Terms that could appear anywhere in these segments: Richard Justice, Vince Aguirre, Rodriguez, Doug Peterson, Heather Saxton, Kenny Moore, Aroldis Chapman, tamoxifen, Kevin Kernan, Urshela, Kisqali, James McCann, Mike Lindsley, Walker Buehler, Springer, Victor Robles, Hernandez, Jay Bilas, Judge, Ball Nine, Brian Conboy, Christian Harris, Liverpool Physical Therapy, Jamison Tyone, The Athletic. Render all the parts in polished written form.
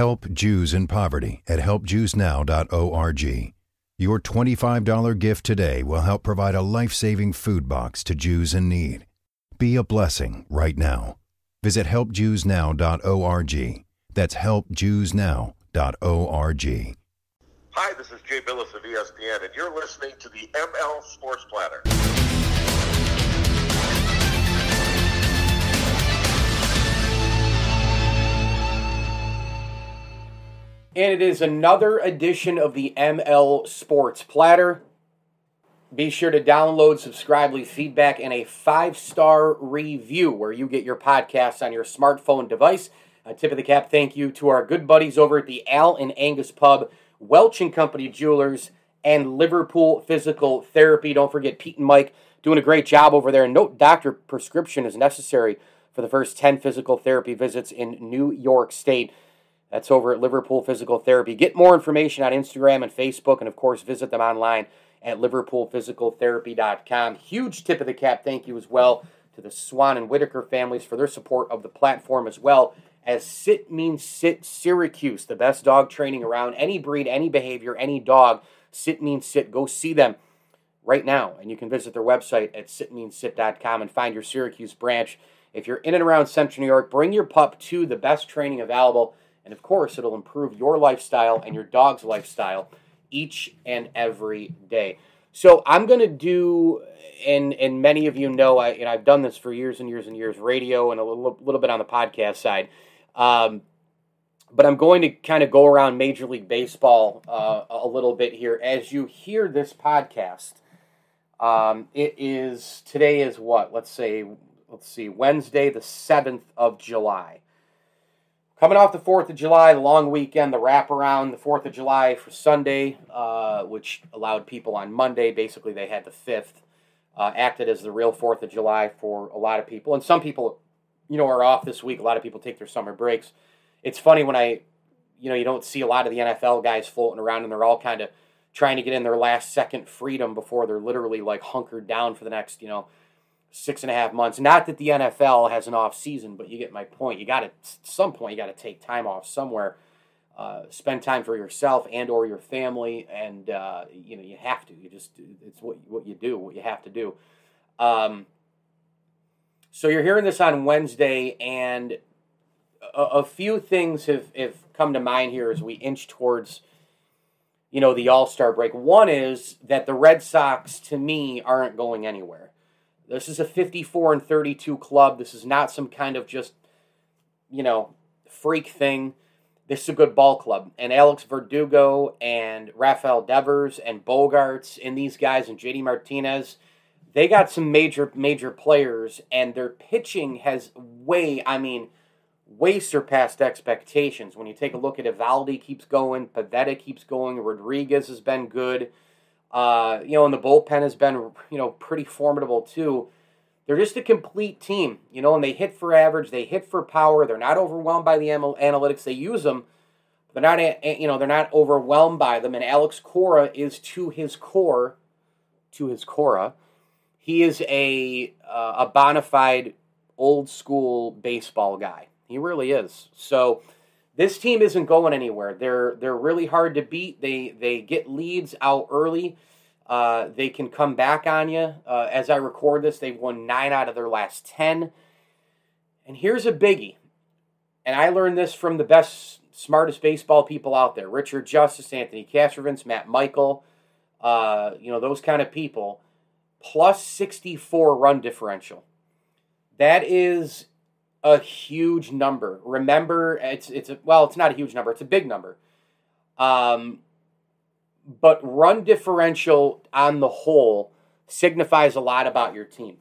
Help Jews in Poverty at HelpJewsNow.org. Your $25 gift today will help provide a life-saving food box to Jews in need. Be a blessing right now. Visit HelpJewsNow.org. That's HelpJewsNow.org. Hi, this is Jay Bilas of ESPN, and you're listening to the ML Sports Platter. And it is another edition of the ML Sports Platter. Be sure to download, subscribe, leave feedback, and a 5-star review where you get your podcasts on your smartphone device. A tip of the cap thank you to our good buddies over at the Al and Angus Pub, Welch and Company Jewelers, and Liverpool Physical Therapy. Don't forget Pete and Mike doing a great job over there. No doctor prescription is necessary for the first 10 physical therapy visits in New York State. That's over at Liverpool Physical Therapy. Get more information on Instagram and Facebook, and of course, visit them online at liverpoolphysicaltherapy.com. Huge tip of the cap thank you as well to the Swan and Whitaker families for their support of the platform, as well as Sit Means Sit Syracuse, the best dog training around. Any breed, any behavior, any dog, Sit Means Sit. Go see them right now, and you can visit their website at sitmeansit.com and find your Syracuse branch. If you're in and around Central New York, bring your pup to the best training available. And, of course, it'll improve your lifestyle and your dog's lifestyle each and every day. So I'm going to do, and many of you know, I've done this for years and years and years, radio and a little bit on the podcast side. But I'm going to kind of go around Major League Baseball a little bit here. As you hear this podcast, today is what? Let's see, Wednesday, the 7th of July. Coming off the 4th of July, the long weekend, the wraparound, the 4th of July for Sunday, which allowed people on Monday, basically they had the 5th, acted as the real 4th of July for a lot of people. And some people, you know, are off this week. A lot of people take their summer breaks. It's funny when you don't see a lot of the NFL guys floating around, and they're all kind of trying to get in their last second freedom before they're literally like hunkered down for the next, 6.5 months. Not that the NFL has an off season, but you get my point. At some point, you got to take time off somewhere, spend time for yourself and or your family, and you have to. It's what you do, what you have to do. So you're hearing this on Wednesday, and a few things have come to mind here as we inch towards the All-Star break. One is that the Red Sox, to me, aren't going anywhere. This is a 54-32 club. This is not some kind of just, freak thing. This is a good ball club. And Alex Verdugo and Rafael Devers and Bogarts and these guys and J.D. Martinez, they got some major players, and their pitching has way surpassed expectations. When you take a look at Eovaldi, keeps going. Pivetta keeps going. Rodriguez has been good. And the bullpen has been, pretty formidable too. They're just a complete team, and they hit for average, they hit for power. They're not overwhelmed by the analytics. They use them. They're not, they're not overwhelmed by them. And Alex Cora is to his Cora. He is a bona fide old school baseball guy. He really is. So this team isn't going anywhere. They're really hard to beat. They get leads out early. They can come back on you. As I record this, they've won 9 out of their last 10. And here's a biggie. And I learned this from the best, smartest baseball people out there. Richard Justice, Anthony Castrovince, Matt Michael, those kind of people. Plus 64 run differential. That is a huge number. Remember, it's not a huge number. It's a big number. But run differential on the whole signifies a lot about your team.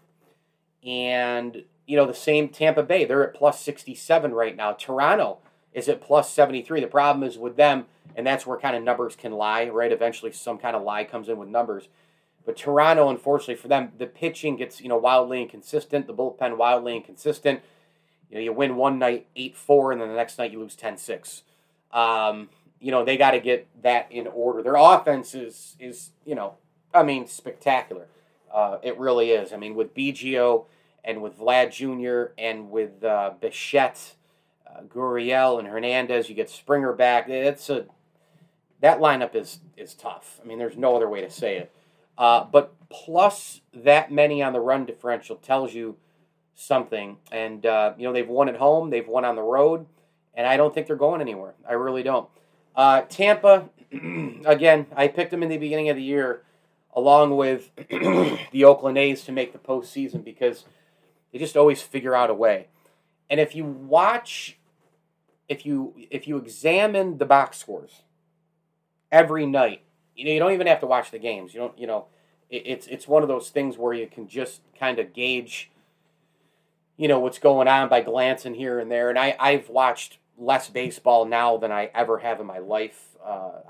And, the same Tampa Bay, they're at plus 67 right now. Toronto is at plus 73. The problem is with them, and that's where kind of numbers can lie, right? Eventually some kind of lie comes in with numbers. But Toronto, unfortunately for them, the pitching gets, wildly inconsistent. The bullpen wildly inconsistent. You win one night 8-4, and then the next night you lose 10-6. They got to get that in order. Their offense is spectacular. It really is. With Biggio and with Vlad Jr. and with Bichette, Gurriel and Hernandez. You get Springer back. That lineup is tough. I mean, there's no other way to say it. But plus that many on the run differential tells you something. And, they've won at home. They've won on the road. And I don't think they're going anywhere. I really don't. Tampa, again, I picked them in the beginning of the year along with the Oakland A's to make the postseason because they just always figure out a way. And if you watch, if you examine the box scores every night, you don't even have to watch the games. It's one of those things where you can just kind of gauge, what's going on by glancing here and there. And I've watched less baseball now than I ever have in my life.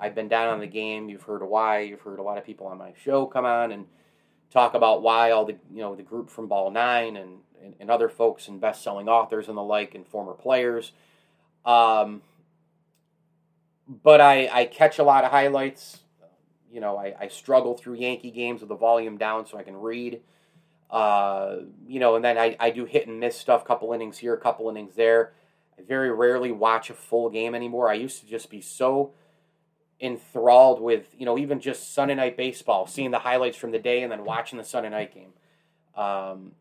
I've been down on the game. You've heard why. You've heard a lot of people on my show come on and talk about why all the the group from Ball Nine and other folks and best-selling authors and the like and former players. But I catch a lot of highlights. I struggle through Yankee games with the volume down so I can read. And then I do hit and miss stuff, couple innings here, couple innings there. I very rarely watch a full game anymore. I used to just be so enthralled with, even just Sunday night baseball, seeing the highlights from the day and then watching the Sunday night game.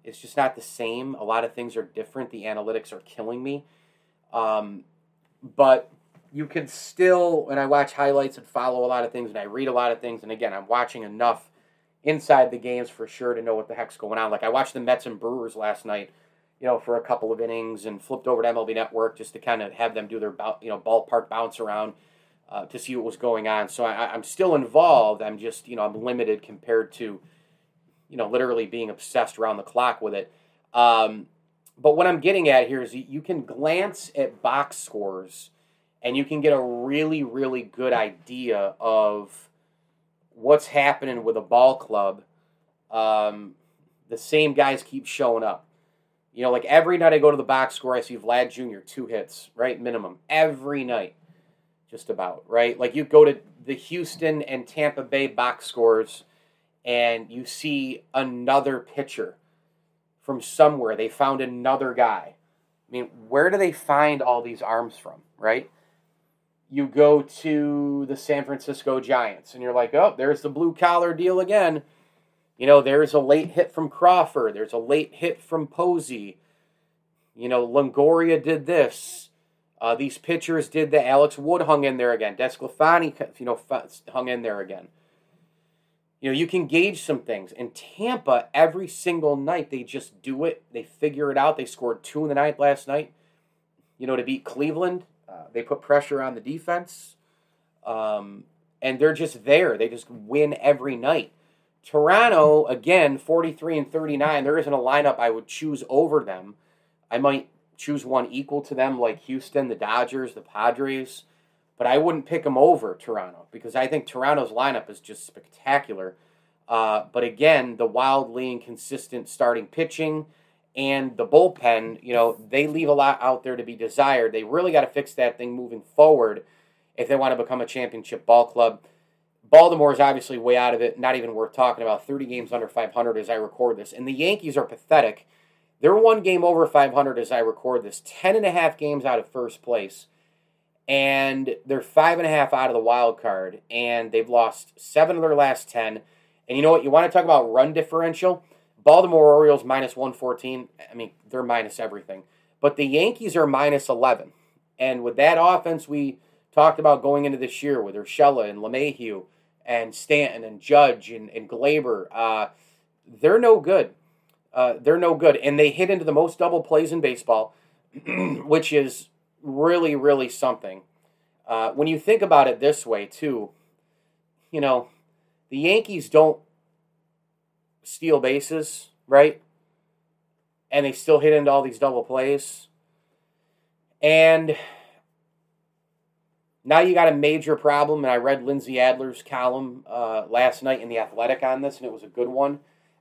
It's just not the same. A lot of things are different. The analytics are killing me. But you can still, and I watch highlights and follow a lot of things and I read a lot of things. And again, I'm watching enough inside the games for sure to know what the heck's going on. Like I watched the Mets and Brewers last night, for a couple of innings and flipped over to MLB Network just to kind of have them do their, ballpark bounce around to see what was going on. So I'm still involved. I'm just, I'm limited compared to, literally being obsessed around the clock with it. But what I'm getting at here is you can glance at box scores and you can get a really, really good idea of what's happening with a ball club. The same guys keep showing up. Like every night I go to the box score, I see Vlad Jr., 2 hits, right? Minimum. Every night, just about, right? Like you go to the Houston and Tampa Bay box scores and you see another pitcher from somewhere. They found another guy. I mean, where do they find all these arms from, right? You go to the San Francisco Giants, and you're like, oh, there's the blue-collar deal again. There's a late hit from Crawford. There's a late hit from Posey. Longoria did this. These pitchers did that. Alex Wood hung in there again. Desclafani, hung in there again. You can gauge some things. In Tampa, every single night, they just do it. They figure it out. They scored 2 in the ninth last night, to beat Cleveland. They put pressure on the defense. And they're just there. They just win every night. Toronto, again, 43-39. There isn't a lineup I would choose over them. I might choose one equal to them, like Houston, the Dodgers, the Padres. But I wouldn't pick them over Toronto because I think Toronto's lineup is just spectacular. But again, the wildly inconsistent starting pitching and the bullpen, they leave a lot out there to be desired. They really got to fix that thing moving forward if they want to become a championship ball club. Baltimore is obviously way out of it, not even worth talking about. 30 games under 500 as I record this. And the Yankees are pathetic. They're 1 game over 500 as I record this. 10.5 games out of first place. And they're 5.5 out of the wild card, and they've lost 7 of their last 10. And you know what? You want to talk about run differential? Baltimore Orioles -114. I mean, they're minus everything. But the Yankees are -11. And with that offense we talked about going into this year with Urshela and LeMahieu and Stanton and Judge and Glaber, they're no good. They're no good. And they hit into the most double plays in baseball, which is really, really something. When you think about it this way, too, the Yankees don't steal bases, right? And they still hit into all these double plays. And now you got a major problem, and I read Lindsay Adler's column last night in The Athletic on this, and it was a good one.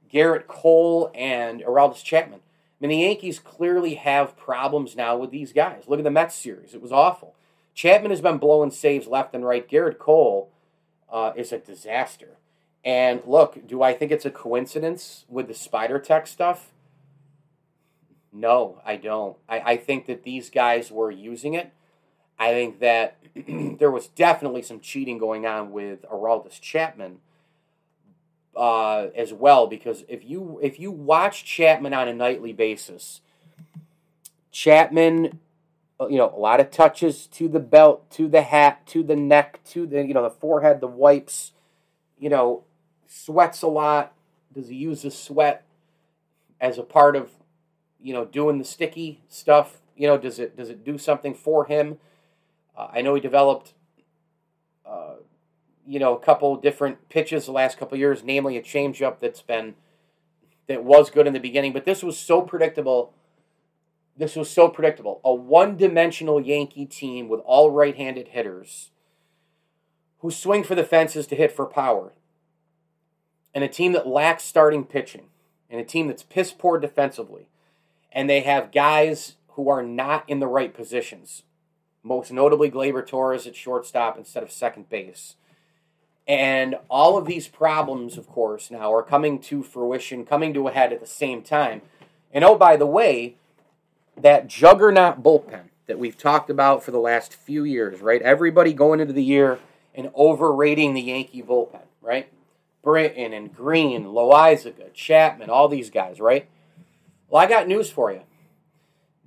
Garrett Cole and Aroldis Chapman. I mean, the Yankees clearly have problems now with these guys. Look at the Mets series. It was awful. Chapman has been blowing saves left and right. Garrett Cole is a disaster. And look, do I think it's a coincidence with the Spider Tech stuff? No, I don't. I think that these guys were using it. I think that there was definitely some cheating going on with Aroldis Chapman as well, because if you watch Chapman on a nightly basis, Chapman, a lot of touches to the belt, to the hat, to the neck, to the, the forehead, the wipes, sweats a lot. Does he use the sweat as a part of, doing the sticky stuff? Does it do something for him? I know he developed, a couple different pitches the last couple of years, namely a changeup that was good in the beginning, but this was so predictable. A one-dimensional Yankee team with all right-handed hitters who swing for the fences to hit for power, and a team that lacks starting pitching, and a team that's piss-poor defensively, and they have guys who are not in the right positions, most notably Gleyber Torres at shortstop instead of second base. And all of these problems, of course, now are coming to fruition, coming to a head at the same time. And oh, by the way, that juggernaut bullpen that we've talked about for the last few years, right? Everybody going into the year and overrating the Yankee bullpen, right? Britton and Green, Loizaga, Chapman, all these guys, right? Well, I got news for you.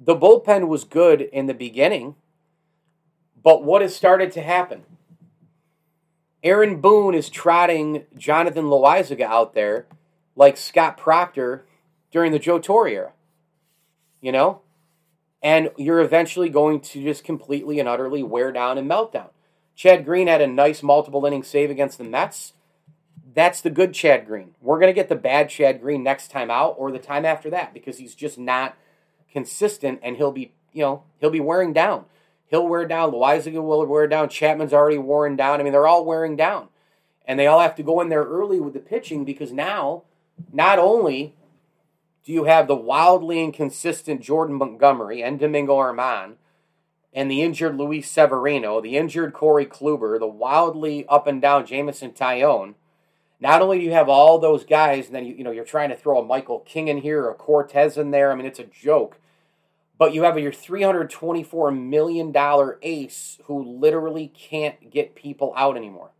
The bullpen was good in the beginning, but what has started to happen? Aaron Boone is trotting Jonathan Loizaga out there like Scott Proctor during the Joe Torre era, And you're eventually going to just completely and utterly wear down and melt down. Chad Green had a nice multiple-inning save against the Mets. That's the good Chad Green. We're going to get the bad Chad Green next time out or the time after that because he's just not consistent, and he'll be wearing down. He'll wear down. Loizaga will wear down. Chapman's already worn down. I mean, they're all wearing down. And they all have to go in there early with the pitching because now not only do you have the wildly inconsistent Jordan Montgomery and Domingo Herman and the injured Luis Severino, the injured Corey Kluber, the wildly up-and-down Jamison Tyone. Not only do you have all those guys, and then you're trying to throw a Michael King in here or a Cortez in there. I mean, it's a joke. But you have your $324 million ace who literally can't get people out anymore.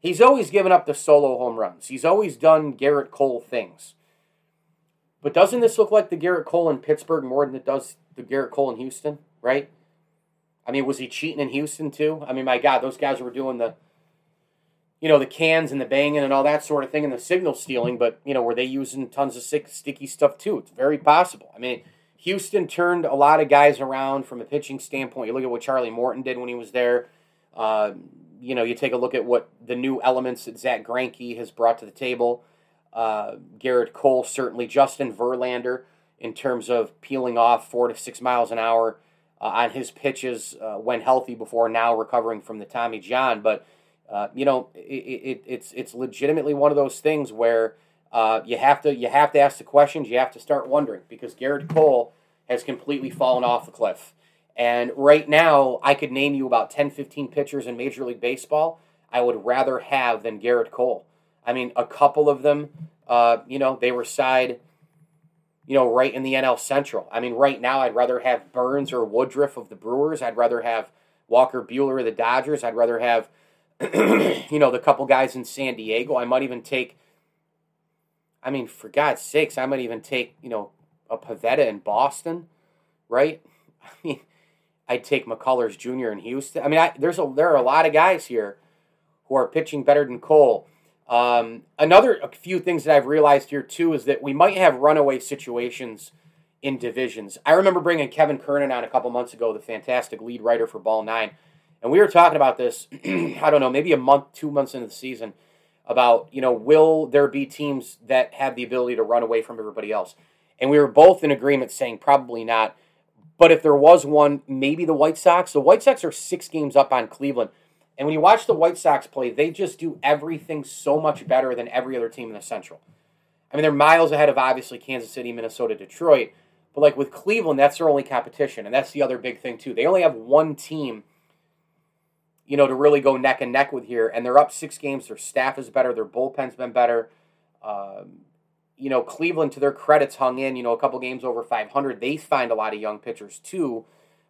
He's always given up the solo home runs. He's always done Garrett Cole things. But doesn't this look like the Garrett Cole in Pittsburgh more than it does the Garrett Cole in Houston, right? I mean, was he cheating in Houston too? I mean, my God, those guys were doing the, the cans and the banging and all that sort of thing and the signal stealing, but, were they using tons of sticky stuff too? It's very possible. I mean, Houston turned a lot of guys around from a pitching standpoint. You look at what Charlie Morton did when he was there. You take a look at what the new elements that Zach Greinke has brought to the table. Garrett Cole, certainly Justin Verlander in terms of peeling off 4 to 6 miles an hour on his pitches when healthy before now recovering from the Tommy John. But, it's legitimately one of those things where you have to ask the questions, you have to start wondering because Garrett Cole has completely fallen off the cliff. And right now, I could name you about 10, 15 pitchers in Major League Baseball I would rather have than Garrett Cole. I mean, a couple of them, they were side, right in the NL Central. I mean, right now I'd rather have Burnes or Woodruff of the Brewers. I'd rather have Walker Buehler of the Dodgers. I'd rather have, the couple guys in San Diego. I might even take, for God's sakes, a Pivetta in Boston, right? I mean, I'd take McCullers Jr. in Houston. I mean, there are a lot of guys here who are pitching better than Cole. A few things that I've realized here too is that we might have runaway situations in divisions. I remember bringing Kevin Kernan on a couple months ago, the fantastic lead writer for Ball Nine, and we were talking about this. I don't know, maybe a month, 2 months into the season, about will there be teams that have the ability to run away from everybody else? And we were both in agreement saying probably not. But if there was one, maybe the White Sox. The White Sox are 6 games up on Cleveland. And when you watch the White Sox play, they just do everything so much better than every other team in the Central. I mean, they're miles ahead of, obviously, Kansas City, Minnesota, Detroit. But, like, with Cleveland, that's their only competition. And that's the other big thing, too. They only have one team, to really go neck and neck with here. And they're up 6 games. Their staff is better. Their bullpen's been better. you know, Cleveland, to their credits, hung in, you know, a couple games over 500. They find a lot of young pitchers, too.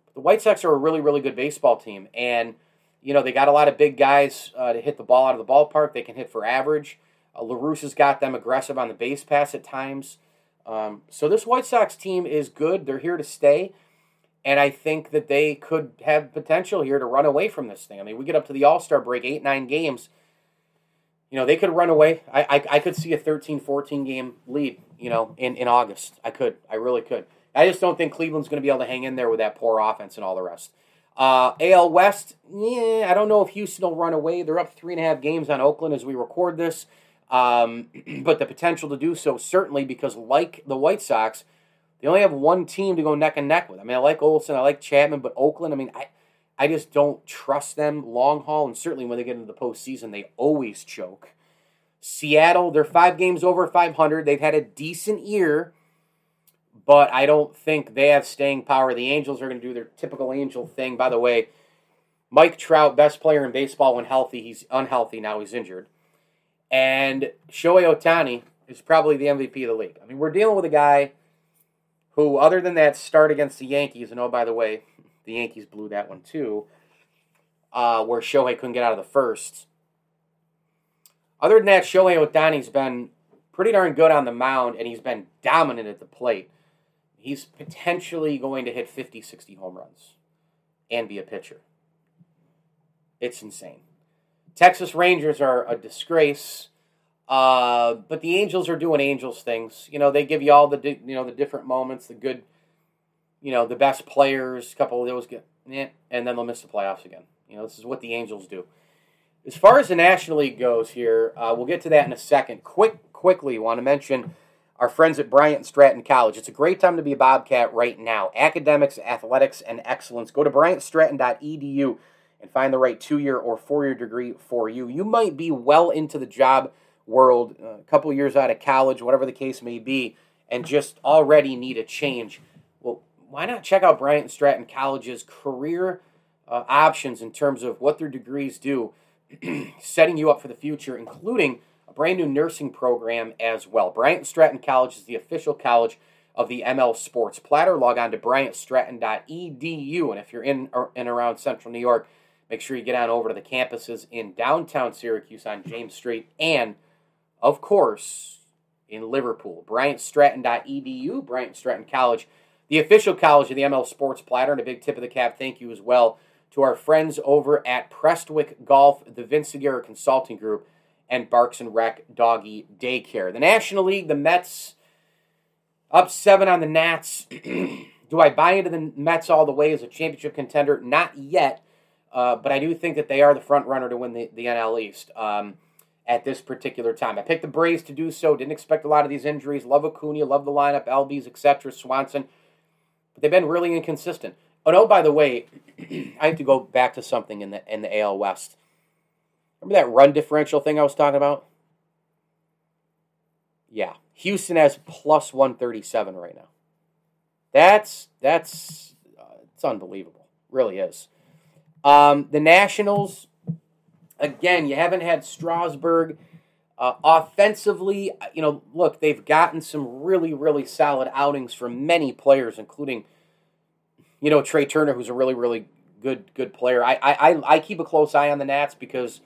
But the White Sox are a really, really good baseball team. And, you know, they got a lot of big guys to hit the ball out of the ballpark. They can hit for average. LaRusse has got them aggressive on the base pass at times. So this White Sox team is good. They're here to stay. And I think that they could have potential here to run away from this thing. I mean, we get up to the All-Star break, 8-9 games. You know, they could run away. I could see a 13-14 game lead, you know, in August. I could. I really could. I just don't think Cleveland's going to be able to hang in there with that poor offense and all the rest. AL West, yeah, I don't know if Houston will run away. They're up 3.5 games on Oakland as we record this. But the potential to do so, certainly, because like the White Sox, they only have one team to go neck and neck with. I mean, I like Olsen, I like Chapman, but Oakland, I mean, I just don't trust them long haul, and certainly when they get into the postseason, they always choke. Seattle, they're 5 games over 500. They've had a decent year, but I don't think they have staying power. The Angels are going to do their typical Angel thing. By the way, Mike Trout, best player in baseball when healthy. He's unhealthy now. He's injured. And Shohei Ohtani is probably the MVP of the league. I mean, we're dealing with a guy who, other than that start against the Yankees, and oh, by the way, the Yankees blew that one too, where Shohei couldn't get out of the first. Other than that, Shohei Ohtani's been pretty darn good on the mound, and he's been dominant at the plate. He's potentially going to hit 50, 60 home runs and be a pitcher. It's insane. Texas Rangers are a disgrace, but the Angels are doing Angels things. You know, they give you all the the different moments, the good, you know, the best players, a couple of those, and then they'll miss the playoffs again. You know, this is what the Angels do. As far as the National League goes here, we'll get to that in a second. Quickly, want to mention our friends at Bryant and Stratton College. It's a great time to be a Bobcat right now. Academics, athletics, and excellence. Go to bryantstratton.edu and find the right 2-year or 4-year degree for you. You might be well into the job world, a couple years out of college, whatever the case may be, and just already need a change. Why not check out Bryant and Stratton College's career options in terms of what their degrees do, setting you up for the future, including a brand new nursing program as well. Bryant and Stratton College is the official college of the ML Sports Platter. Log on to bryantstratton.edu, and if you're in and around Central New York, make sure you get on over to the campuses in downtown Syracuse on James Street and, of course, in Liverpool. Bryantstratton.edu, Bryant Stratton College, the official college of the ML Sports Platter. And a big tip of the cap thank you as well to our friends over at Prestwick Golf, the Vince Aguirre Consulting Group, and Barks and Rec Doggy Daycare. The National League, the Mets up 7 on the Nats. Do I buy into the Mets all the way as a championship contender? Not yet, but I do think that they are the front runner to win the NL East at this particular time. I picked the Braves to do so. Didn't expect a lot of these injuries. Love Acuna, love the lineup, Albies, etc., Swanson. But they've been really inconsistent. Oh, by the way, I have to go back to something in the AL West. Remember that run differential thing I was talking about? Yeah. Houston has plus 137 right now. That's it's unbelievable. It really is. The Nationals, again, you haven't had Strasburg. Offensively, you know, look, they've gotten some really, really solid outings from many players, including, you know, Trey Turner, who's a really, really good player. I keep a close eye on the Nats because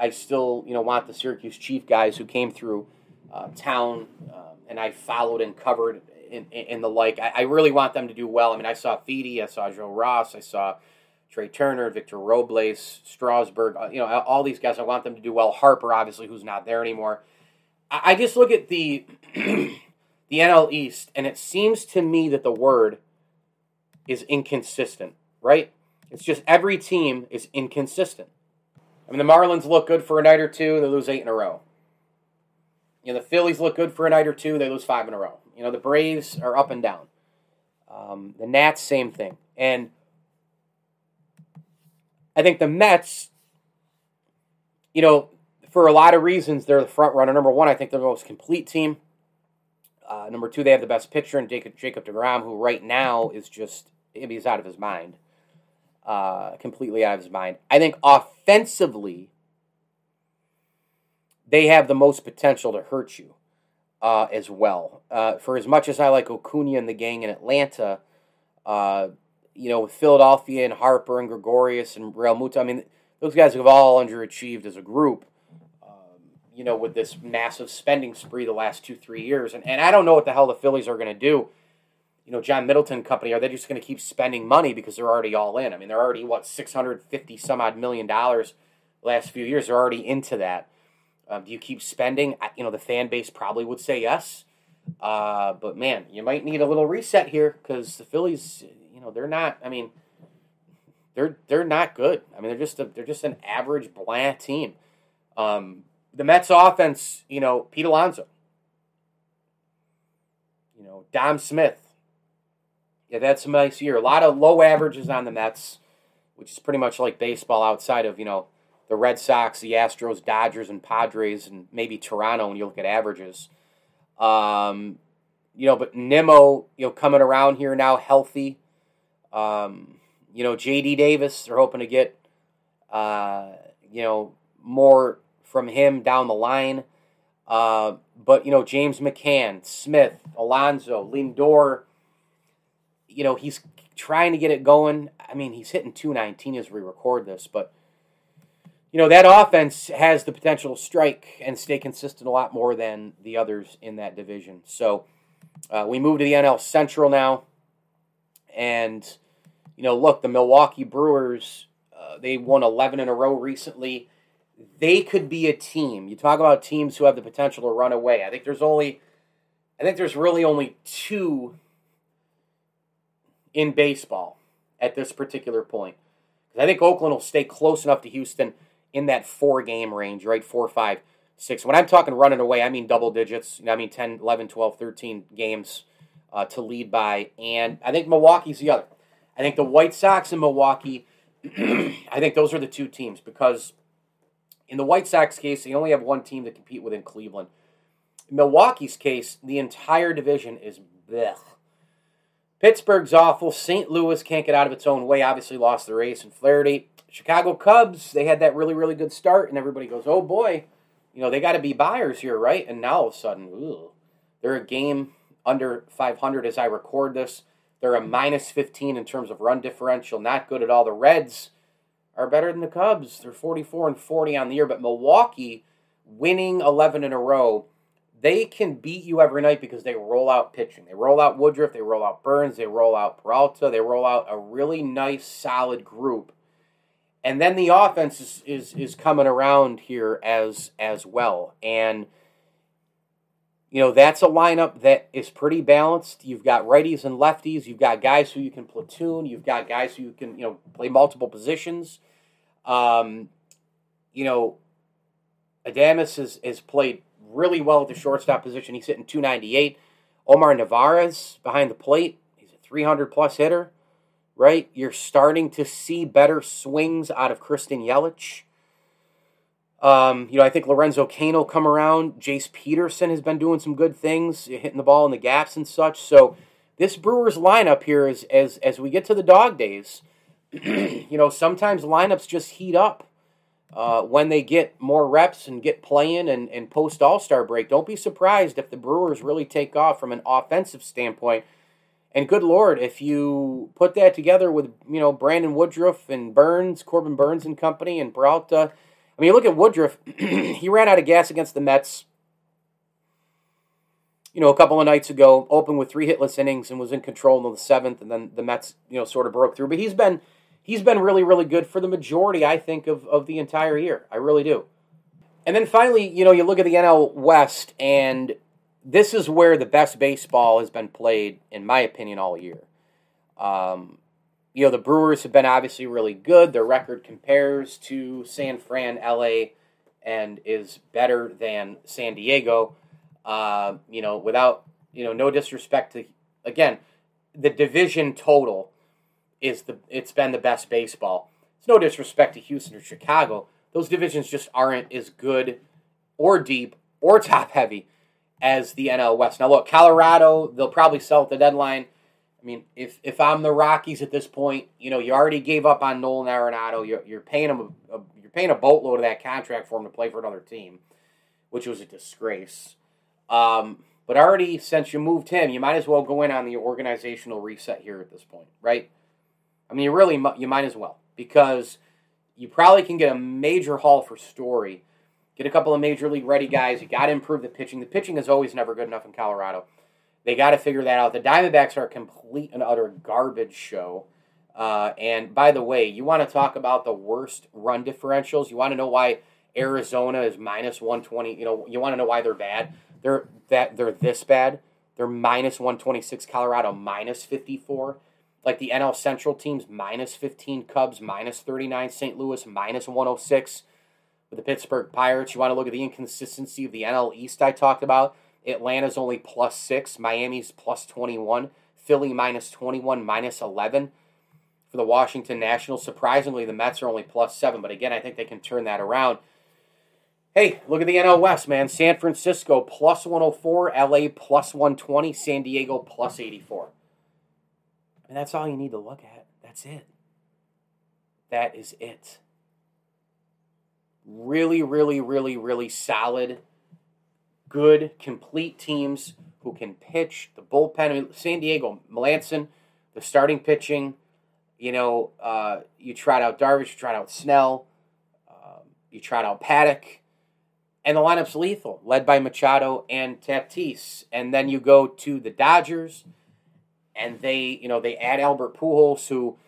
I still, you know, want the Syracuse Chief guys who came through town, and I followed and covered and the like. I really want them to do well. I mean, I saw Feedy, I saw Joe Ross, I saw Trey Turner, Victor Robles, Strasburg, you know, all these guys, I want them to do well. Harper, obviously, who's not there anymore. I just look at the the NL East, and it seems to me that the word is inconsistent, right? It's just every team is inconsistent. I mean, the Marlins look good for a night or two, they lose 8 in a row. You know, the Phillies look good for a night or two, they lose 5 in a row. You know, the Braves are up and down. The Nats, same thing. And I think the Mets, you know, for a lot of reasons, they're the front runner. Number one, I think they're the most complete team. Number two, they have the best pitcher in Jacob deGrom, who right now is just, he's out of his mind. Completely out of his mind. I think offensively, they have the most potential to hurt you. as well. For as much as I like Acuna and the gang in Atlanta, with Philadelphia and Harper and Gregorius and Real Muto, I mean, those guys have all underachieved as a group, with this massive spending spree the last 2-3 years. And I don't know what the hell the Phillies are going to do. John Middleton and company, are they just going to keep spending money because they're already all in? I mean, they're already, $650 some odd million last few years. They're already into that. Do you keep spending? The fan base probably would say yes. But, man, you might need a little reset here because the Phillies, they're not, they're not good. They're just an average bland team. The Mets offense, Pete Alonso, Dom Smith. Yeah, that's a nice year. A lot of low averages on the Mets, which is pretty much like baseball outside of, the Red Sox, the Astros, Dodgers, and Padres, and maybe Toronto when you look at averages. But Nimmo, coming around here now healthy. J.D. Davis, they're hoping to get, more from him down the line. But James McCann, Smith, Alonso, Lindor, he's trying to get it going. He's hitting .219 as we record this, but that offense has the potential to strike and stay consistent a lot more than the others in that division. So we move to the NL Central now, and look, the Milwaukee Brewers, they won 11 in a row recently. They could be a team. You talk about teams who have the potential to run away. I think there's really only two in baseball at this particular point. I think Oakland will stay close enough to Houston in that 4-game range, right? 4, 5, 6. When I'm talking running away, I mean double digits. 10, 11, 12, 13 games to lead by. And I think Milwaukee's the other. I think the White Sox and Milwaukee, I think those are the two teams because in the White Sox case, they only have one team to compete with in Cleveland. In Milwaukee's case, the entire division is blech. Pittsburgh's awful. St. Louis can't get out of its own way. Obviously lost the race. And Flaherty. Chicago Cubs, they had that really, really good start. And everybody goes, oh, boy. They got to be buyers here, right? And now all of a sudden, they're a game under 500 as I record this. They're a minus 15 in terms of run differential. Not good at all. The Reds are better than the Cubs. They're 44-40 on the year. But Milwaukee winning 11 in a row. They can beat you every night because they roll out pitching. They roll out Woodruff. They roll out Burnes. They roll out Peralta. They roll out a really nice, solid group. And then the offense is coming around here as well. And, that's a lineup that is pretty balanced. You've got righties and lefties. You've got guys who you can platoon. You've got guys who you can, play multiple positions. Adames has played really well at the shortstop position. He's hitting .298. Omar Narvaez behind the plate. He's a 300-plus hitter, right? You're starting to see better swings out of Christian Yelich. I think Lorenzo Cain will come around. Jace Peterson has been doing some good things, hitting the ball in the gaps and such. So this Brewers lineup here is, as we get to the dog days, sometimes lineups just heat up. When they get more reps and get playing and post-All-Star break, don't be surprised if the Brewers really take off from an offensive standpoint. And good Lord, if you put that together with, Brandon Woodruff and Burnes, Corbin Burnes and company and Peralta. You look at Woodruff, he ran out of gas against the Mets, a couple of nights ago, opened with 3 hitless innings and was in control until the 7th, and then the Mets, sort of broke through. But he's been really, really good for the majority, I think, of the entire year. I really do. And then finally, you look at the NL West, and this is where the best baseball has been played, in my opinion, all year. The Brewers have been obviously really good. Their record compares to San Fran, L.A., and is better than San Diego. Without, no disrespect to, again, the division total. It's been the best baseball. It's no disrespect to Houston or Chicago. Those divisions just aren't as good or deep or top-heavy as the NL West. Now, look, Colorado, they'll probably sell at the deadline. If I'm the Rockies at this point, you already gave up on Nolan Arenado. You're paying him a boatload of that contract for him to play for another team, which was a disgrace. But already, since you moved him, you might as well go in on the organizational reset here at this point, right? I mean, you really, you might as well, because you probably can get a major haul for Story, get a couple of major league ready guys. You got to improve the pitching. The pitching is always never good enough in Colorado. They got to figure that out. The Diamondbacks are a complete and utter garbage show. And by the way, you want to talk about the worst run differentials? You want to know why Arizona is minus 120? You know, you want to know why they're bad? They're this bad. They're minus 126. Colorado minus 54. Like the NL Central teams, minus 15. Cubs minus 39. St. Louis minus 106. With the Pittsburgh Pirates, you want to look at the inconsistency of the NL East I talked about. Atlanta's only plus 6. Miami's plus 21. Philly minus 21, minus 11. For the Washington Nationals, surprisingly, the Mets are only plus 7. But again, I think they can turn that around. Hey, look at the NL West, man. San Francisco plus 104. LA plus 120. San Diego plus 84. And that's all you need to look at. That's it. That is it. Really, really, really, really solid, good, complete teams who can pitch. The bullpen, I mean, San Diego, Melanson, the starting pitching, you know, you tried out Darvish, you tried out Snell, you tried out Paddock, and the lineup's lethal, led by Machado and Tatis. And then you go to the Dodgers, and they, you know, they add Albert Pujols, who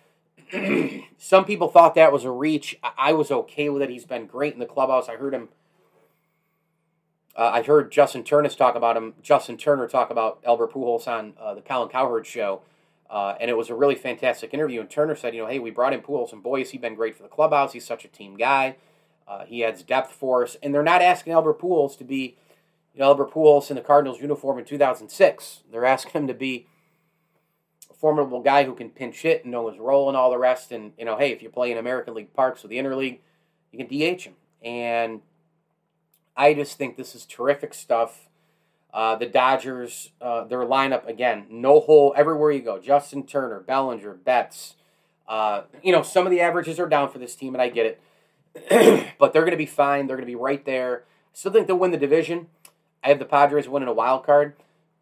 some people thought that was a reach. I was okay with it. He's been great in the clubhouse. I heard him. I heard Justin Turner talk about Albert Pujols on the Colin Cowherd show, and it was a really fantastic interview. And Turner said, you know, hey, we brought in Pujols, and boy, has he been great for the clubhouse. He's such a team guy. He adds depth for us. And they're not asking Albert Pujols to be, you know, Albert Pujols in the Cardinals uniform in 2006. They're asking him to be formidable guy who can pinch hit and know his role and all the rest. And, you know, hey, if you play in American League parks or the interleague, you can DH him. And I just think this is terrific stuff. The Dodgers, their lineup, again, no hole everywhere you go. Justin Turner, Bellinger, Betts. You know, some of the averages are down for this team, and I get it. But they're going to be fine. They're going to be right there. Still think they'll win the division. I have the Padres winning a wild card.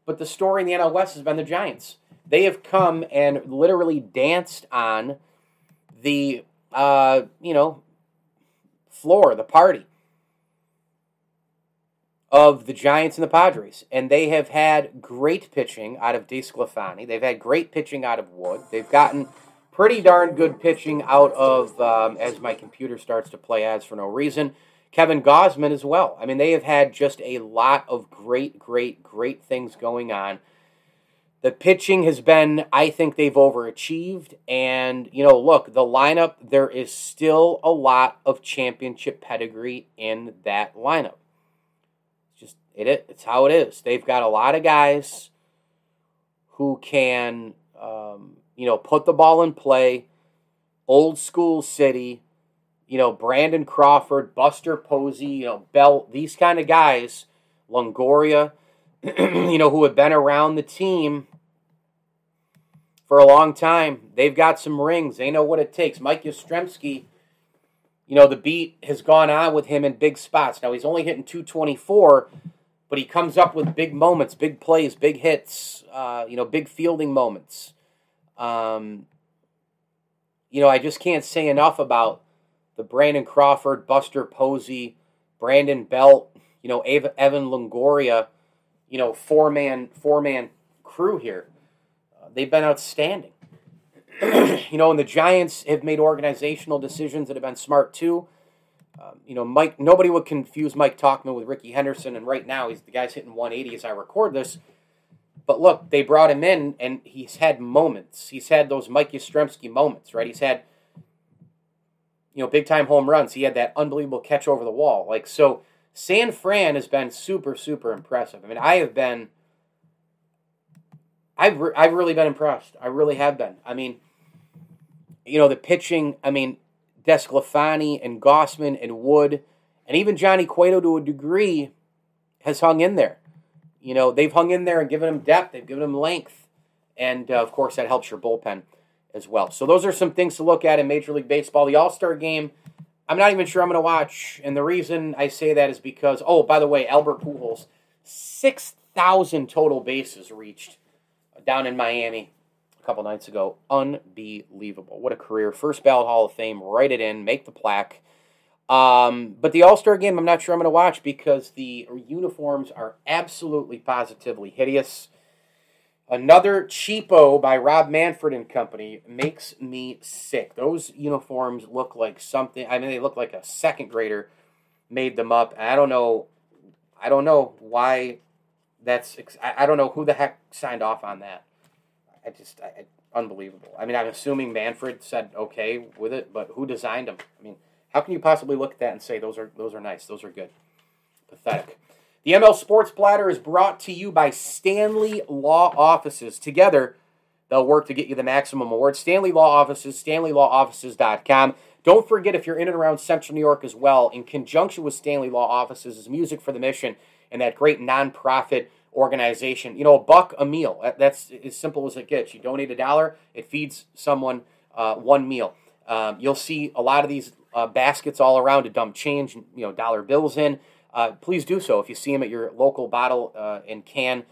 But the story in the NL West has been the Giants. They have come and literally danced on the, you know, floor, the party of the Giants and the Padres. And they have had great pitching out of Desclafani. They've had great pitching out of Wood. They've gotten pretty darn good pitching out of, as my computer starts to play ads for no reason, Kevin Gausman as well. I mean, they have had just a lot of great, great, great things going on. The pitching has been, I think they've overachieved. And, you know, look, the lineup, there is still a lot of championship pedigree in that lineup. Just it's how it is. They've got a lot of guys who can, you know, put the ball in play. Old school city, you know, Brandon Crawford, Buster Posey, you know, Bell, these kind of guys, Longoria, you know, who have been around the team for a long time. They've got some rings. They know what it takes. Mike Yastrzemski, you know, the beat has gone on with him in big spots. Now, he's only hitting .224, but he comes up with big moments, big plays, big hits, you know, big fielding moments. You know, I just can't say enough about the Brandon Crawford, Buster Posey, Brandon Belt, you know, Evan Longoria, you know, four-man crew here. They've been outstanding. You know, and the Giants have made organizational decisions that have been smart, too. You know, nobody would confuse Mike Tauchman with Rickey Henderson, and right now the guy's hitting 180 as I record this. But look, they brought him in, and he's had moments. He's had those Mike Yastrzemski moments, right? He's had, you know, big-time home runs. He had that unbelievable catch over the wall. Like, so San Fran has been super, super impressive. I mean, I've really been impressed. I really have been. I mean, you know, the pitching, I mean, Desclafani and Gausman and Wood and even Johnny Cueto to a degree has hung in there. You know, they've hung in there and given him depth. They've given him length. And, of course, that helps your bullpen as well. So those are some things to look at in Major League Baseball. The All-Star Game, I'm not even sure I'm going to watch. And the reason I say that is because, oh, by the way, Albert Pujols, 6,000. 1,000 total bases reached down in Miami a couple nights ago. Unbelievable. What a career. First ballot Hall of Fame. Write it in. Make the plaque. But the All-Star game, I'm not sure I'm going to watch because the uniforms are absolutely positively hideous. Another cheapo by Rob Manfred and Company makes me sick. Those uniforms look like something. I mean, they look like a second grader made them up. I don't know why that's. I don't know who the heck signed off on that. Unbelievable. I mean, I'm assuming Manfred said okay with it, but who designed them? I mean, how can you possibly look at that and say those are nice? Those are good. Pathetic. The ML Sports Platter is brought to you by Stanley Law Offices. Together, they'll work to get you the maximum award. Stanley Law Offices, StanleyLawOffices.com. Don't forget, if you're in and around Central New York as well, in conjunction with Stanley Law Offices is Music for the Mission and that great nonprofit organization. You know, $1 a meal. That's as simple as it gets. You donate $1, it feeds someone one meal. You'll see a lot of these baskets all around to dump change, dollar bills in. Please do so if you see them at your local bottle and can,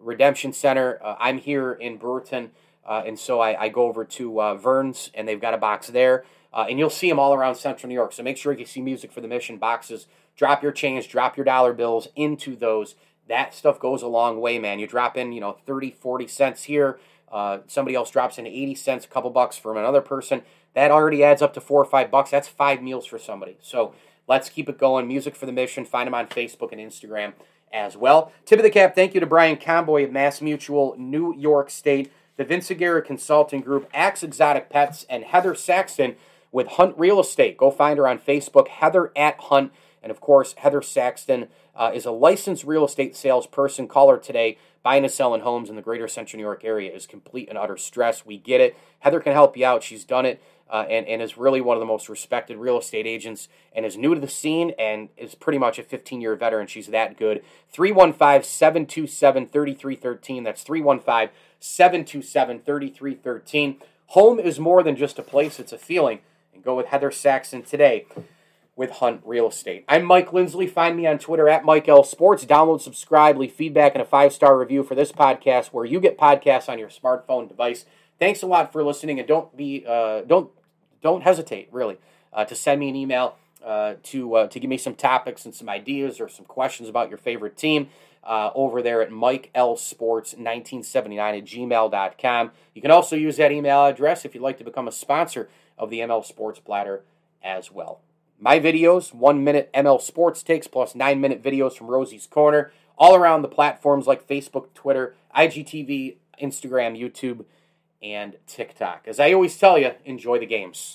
redemption center. I'm here in Brewerton, and so I go over to Vern's, and they've got a box there. And you'll see them all around Central New York. So make sure if you see Music for the Mission boxes, drop your change, drop your dollar bills into those. That stuff goes a long way, man. You drop in, 30, 40 cents here. Somebody else drops in 80 cents, a couple bucks from another person. That already adds up to $4 or $5. That's 5 meals for somebody. So let's keep it going. Music for the Mission. Find them on Facebook and Instagram as well. Tip of the cap, thank you to Brian Conboy of Mass Mutual, New York State, the Vince Aguirre Consulting Group, Axe Exotic Pets, and Heather Saxton with Hunt Real Estate. Go find her on Facebook, Heather at Hunt. And, of course, Heather Saxton is a licensed real estate salesperson. Call her today. Buying and selling homes in the greater Central New York area is complete and utter stress. We get it. Heather can help you out. She's done it. And is really one of the most respected real estate agents and is new to the scene and is pretty much a 15-year veteran. She's that good. 315-727-3313. That's 315-727-3313. Home is more than just a place. It's a feeling. And go with Heather Saxton today with Hunt Real Estate. I'm Mike Lindsley. Find me on Twitter at MikeLSports. Download, subscribe, leave feedback, and a 5-star review for this podcast where you get podcasts on your smartphone device. Thanks a lot for listening, and don't hesitate really to send me an email to give me some topics and some ideas or some questions about your favorite team over there at MikeLSports1979@gmail.com. You can also use that email address if you'd like to become a sponsor of the ML Sports Platter as well. My videos, 1-minute ML Sports takes plus 9-minute videos from Rosie's Corner, all around the platforms like Facebook, Twitter, IGTV, Instagram, YouTube, and TikTok. As I always tell you, enjoy the games.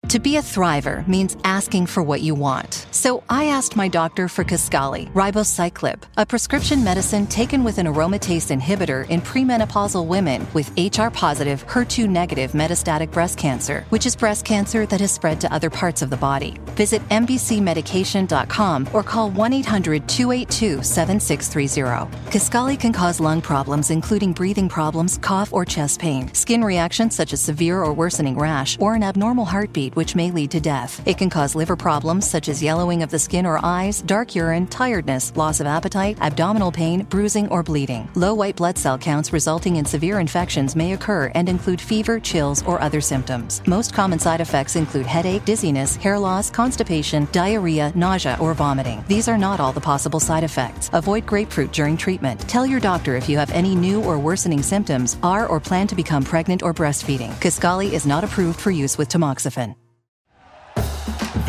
To be a thriver means asking for what you want. So I asked my doctor for Kisqali, ribociclib, a prescription medicine taken with an aromatase inhibitor in premenopausal women with HR-positive, HER2-negative metastatic breast cancer, which is breast cancer that has spread to other parts of the body. Visit mbcmedication.com or call 1-800-282-7630. Kisqali can cause lung problems, including breathing problems, cough or chest pain, skin reactions such as severe or worsening rash, or an abnormal heartbeat which may lead to death. It can cause liver problems such as yellowing of the skin or eyes, dark urine, tiredness, loss of appetite, abdominal pain, bruising, or bleeding. Low white blood cell counts resulting in severe infections may occur and include fever, chills, or other symptoms. Most common side effects include headache, dizziness, hair loss, constipation, diarrhea, nausea, or vomiting. These are not all the possible side effects. Avoid grapefruit during treatment. Tell your doctor if you have any new or worsening symptoms, are or plan to become pregnant or breastfeeding. Kisqali is not approved for use with tamoxifen.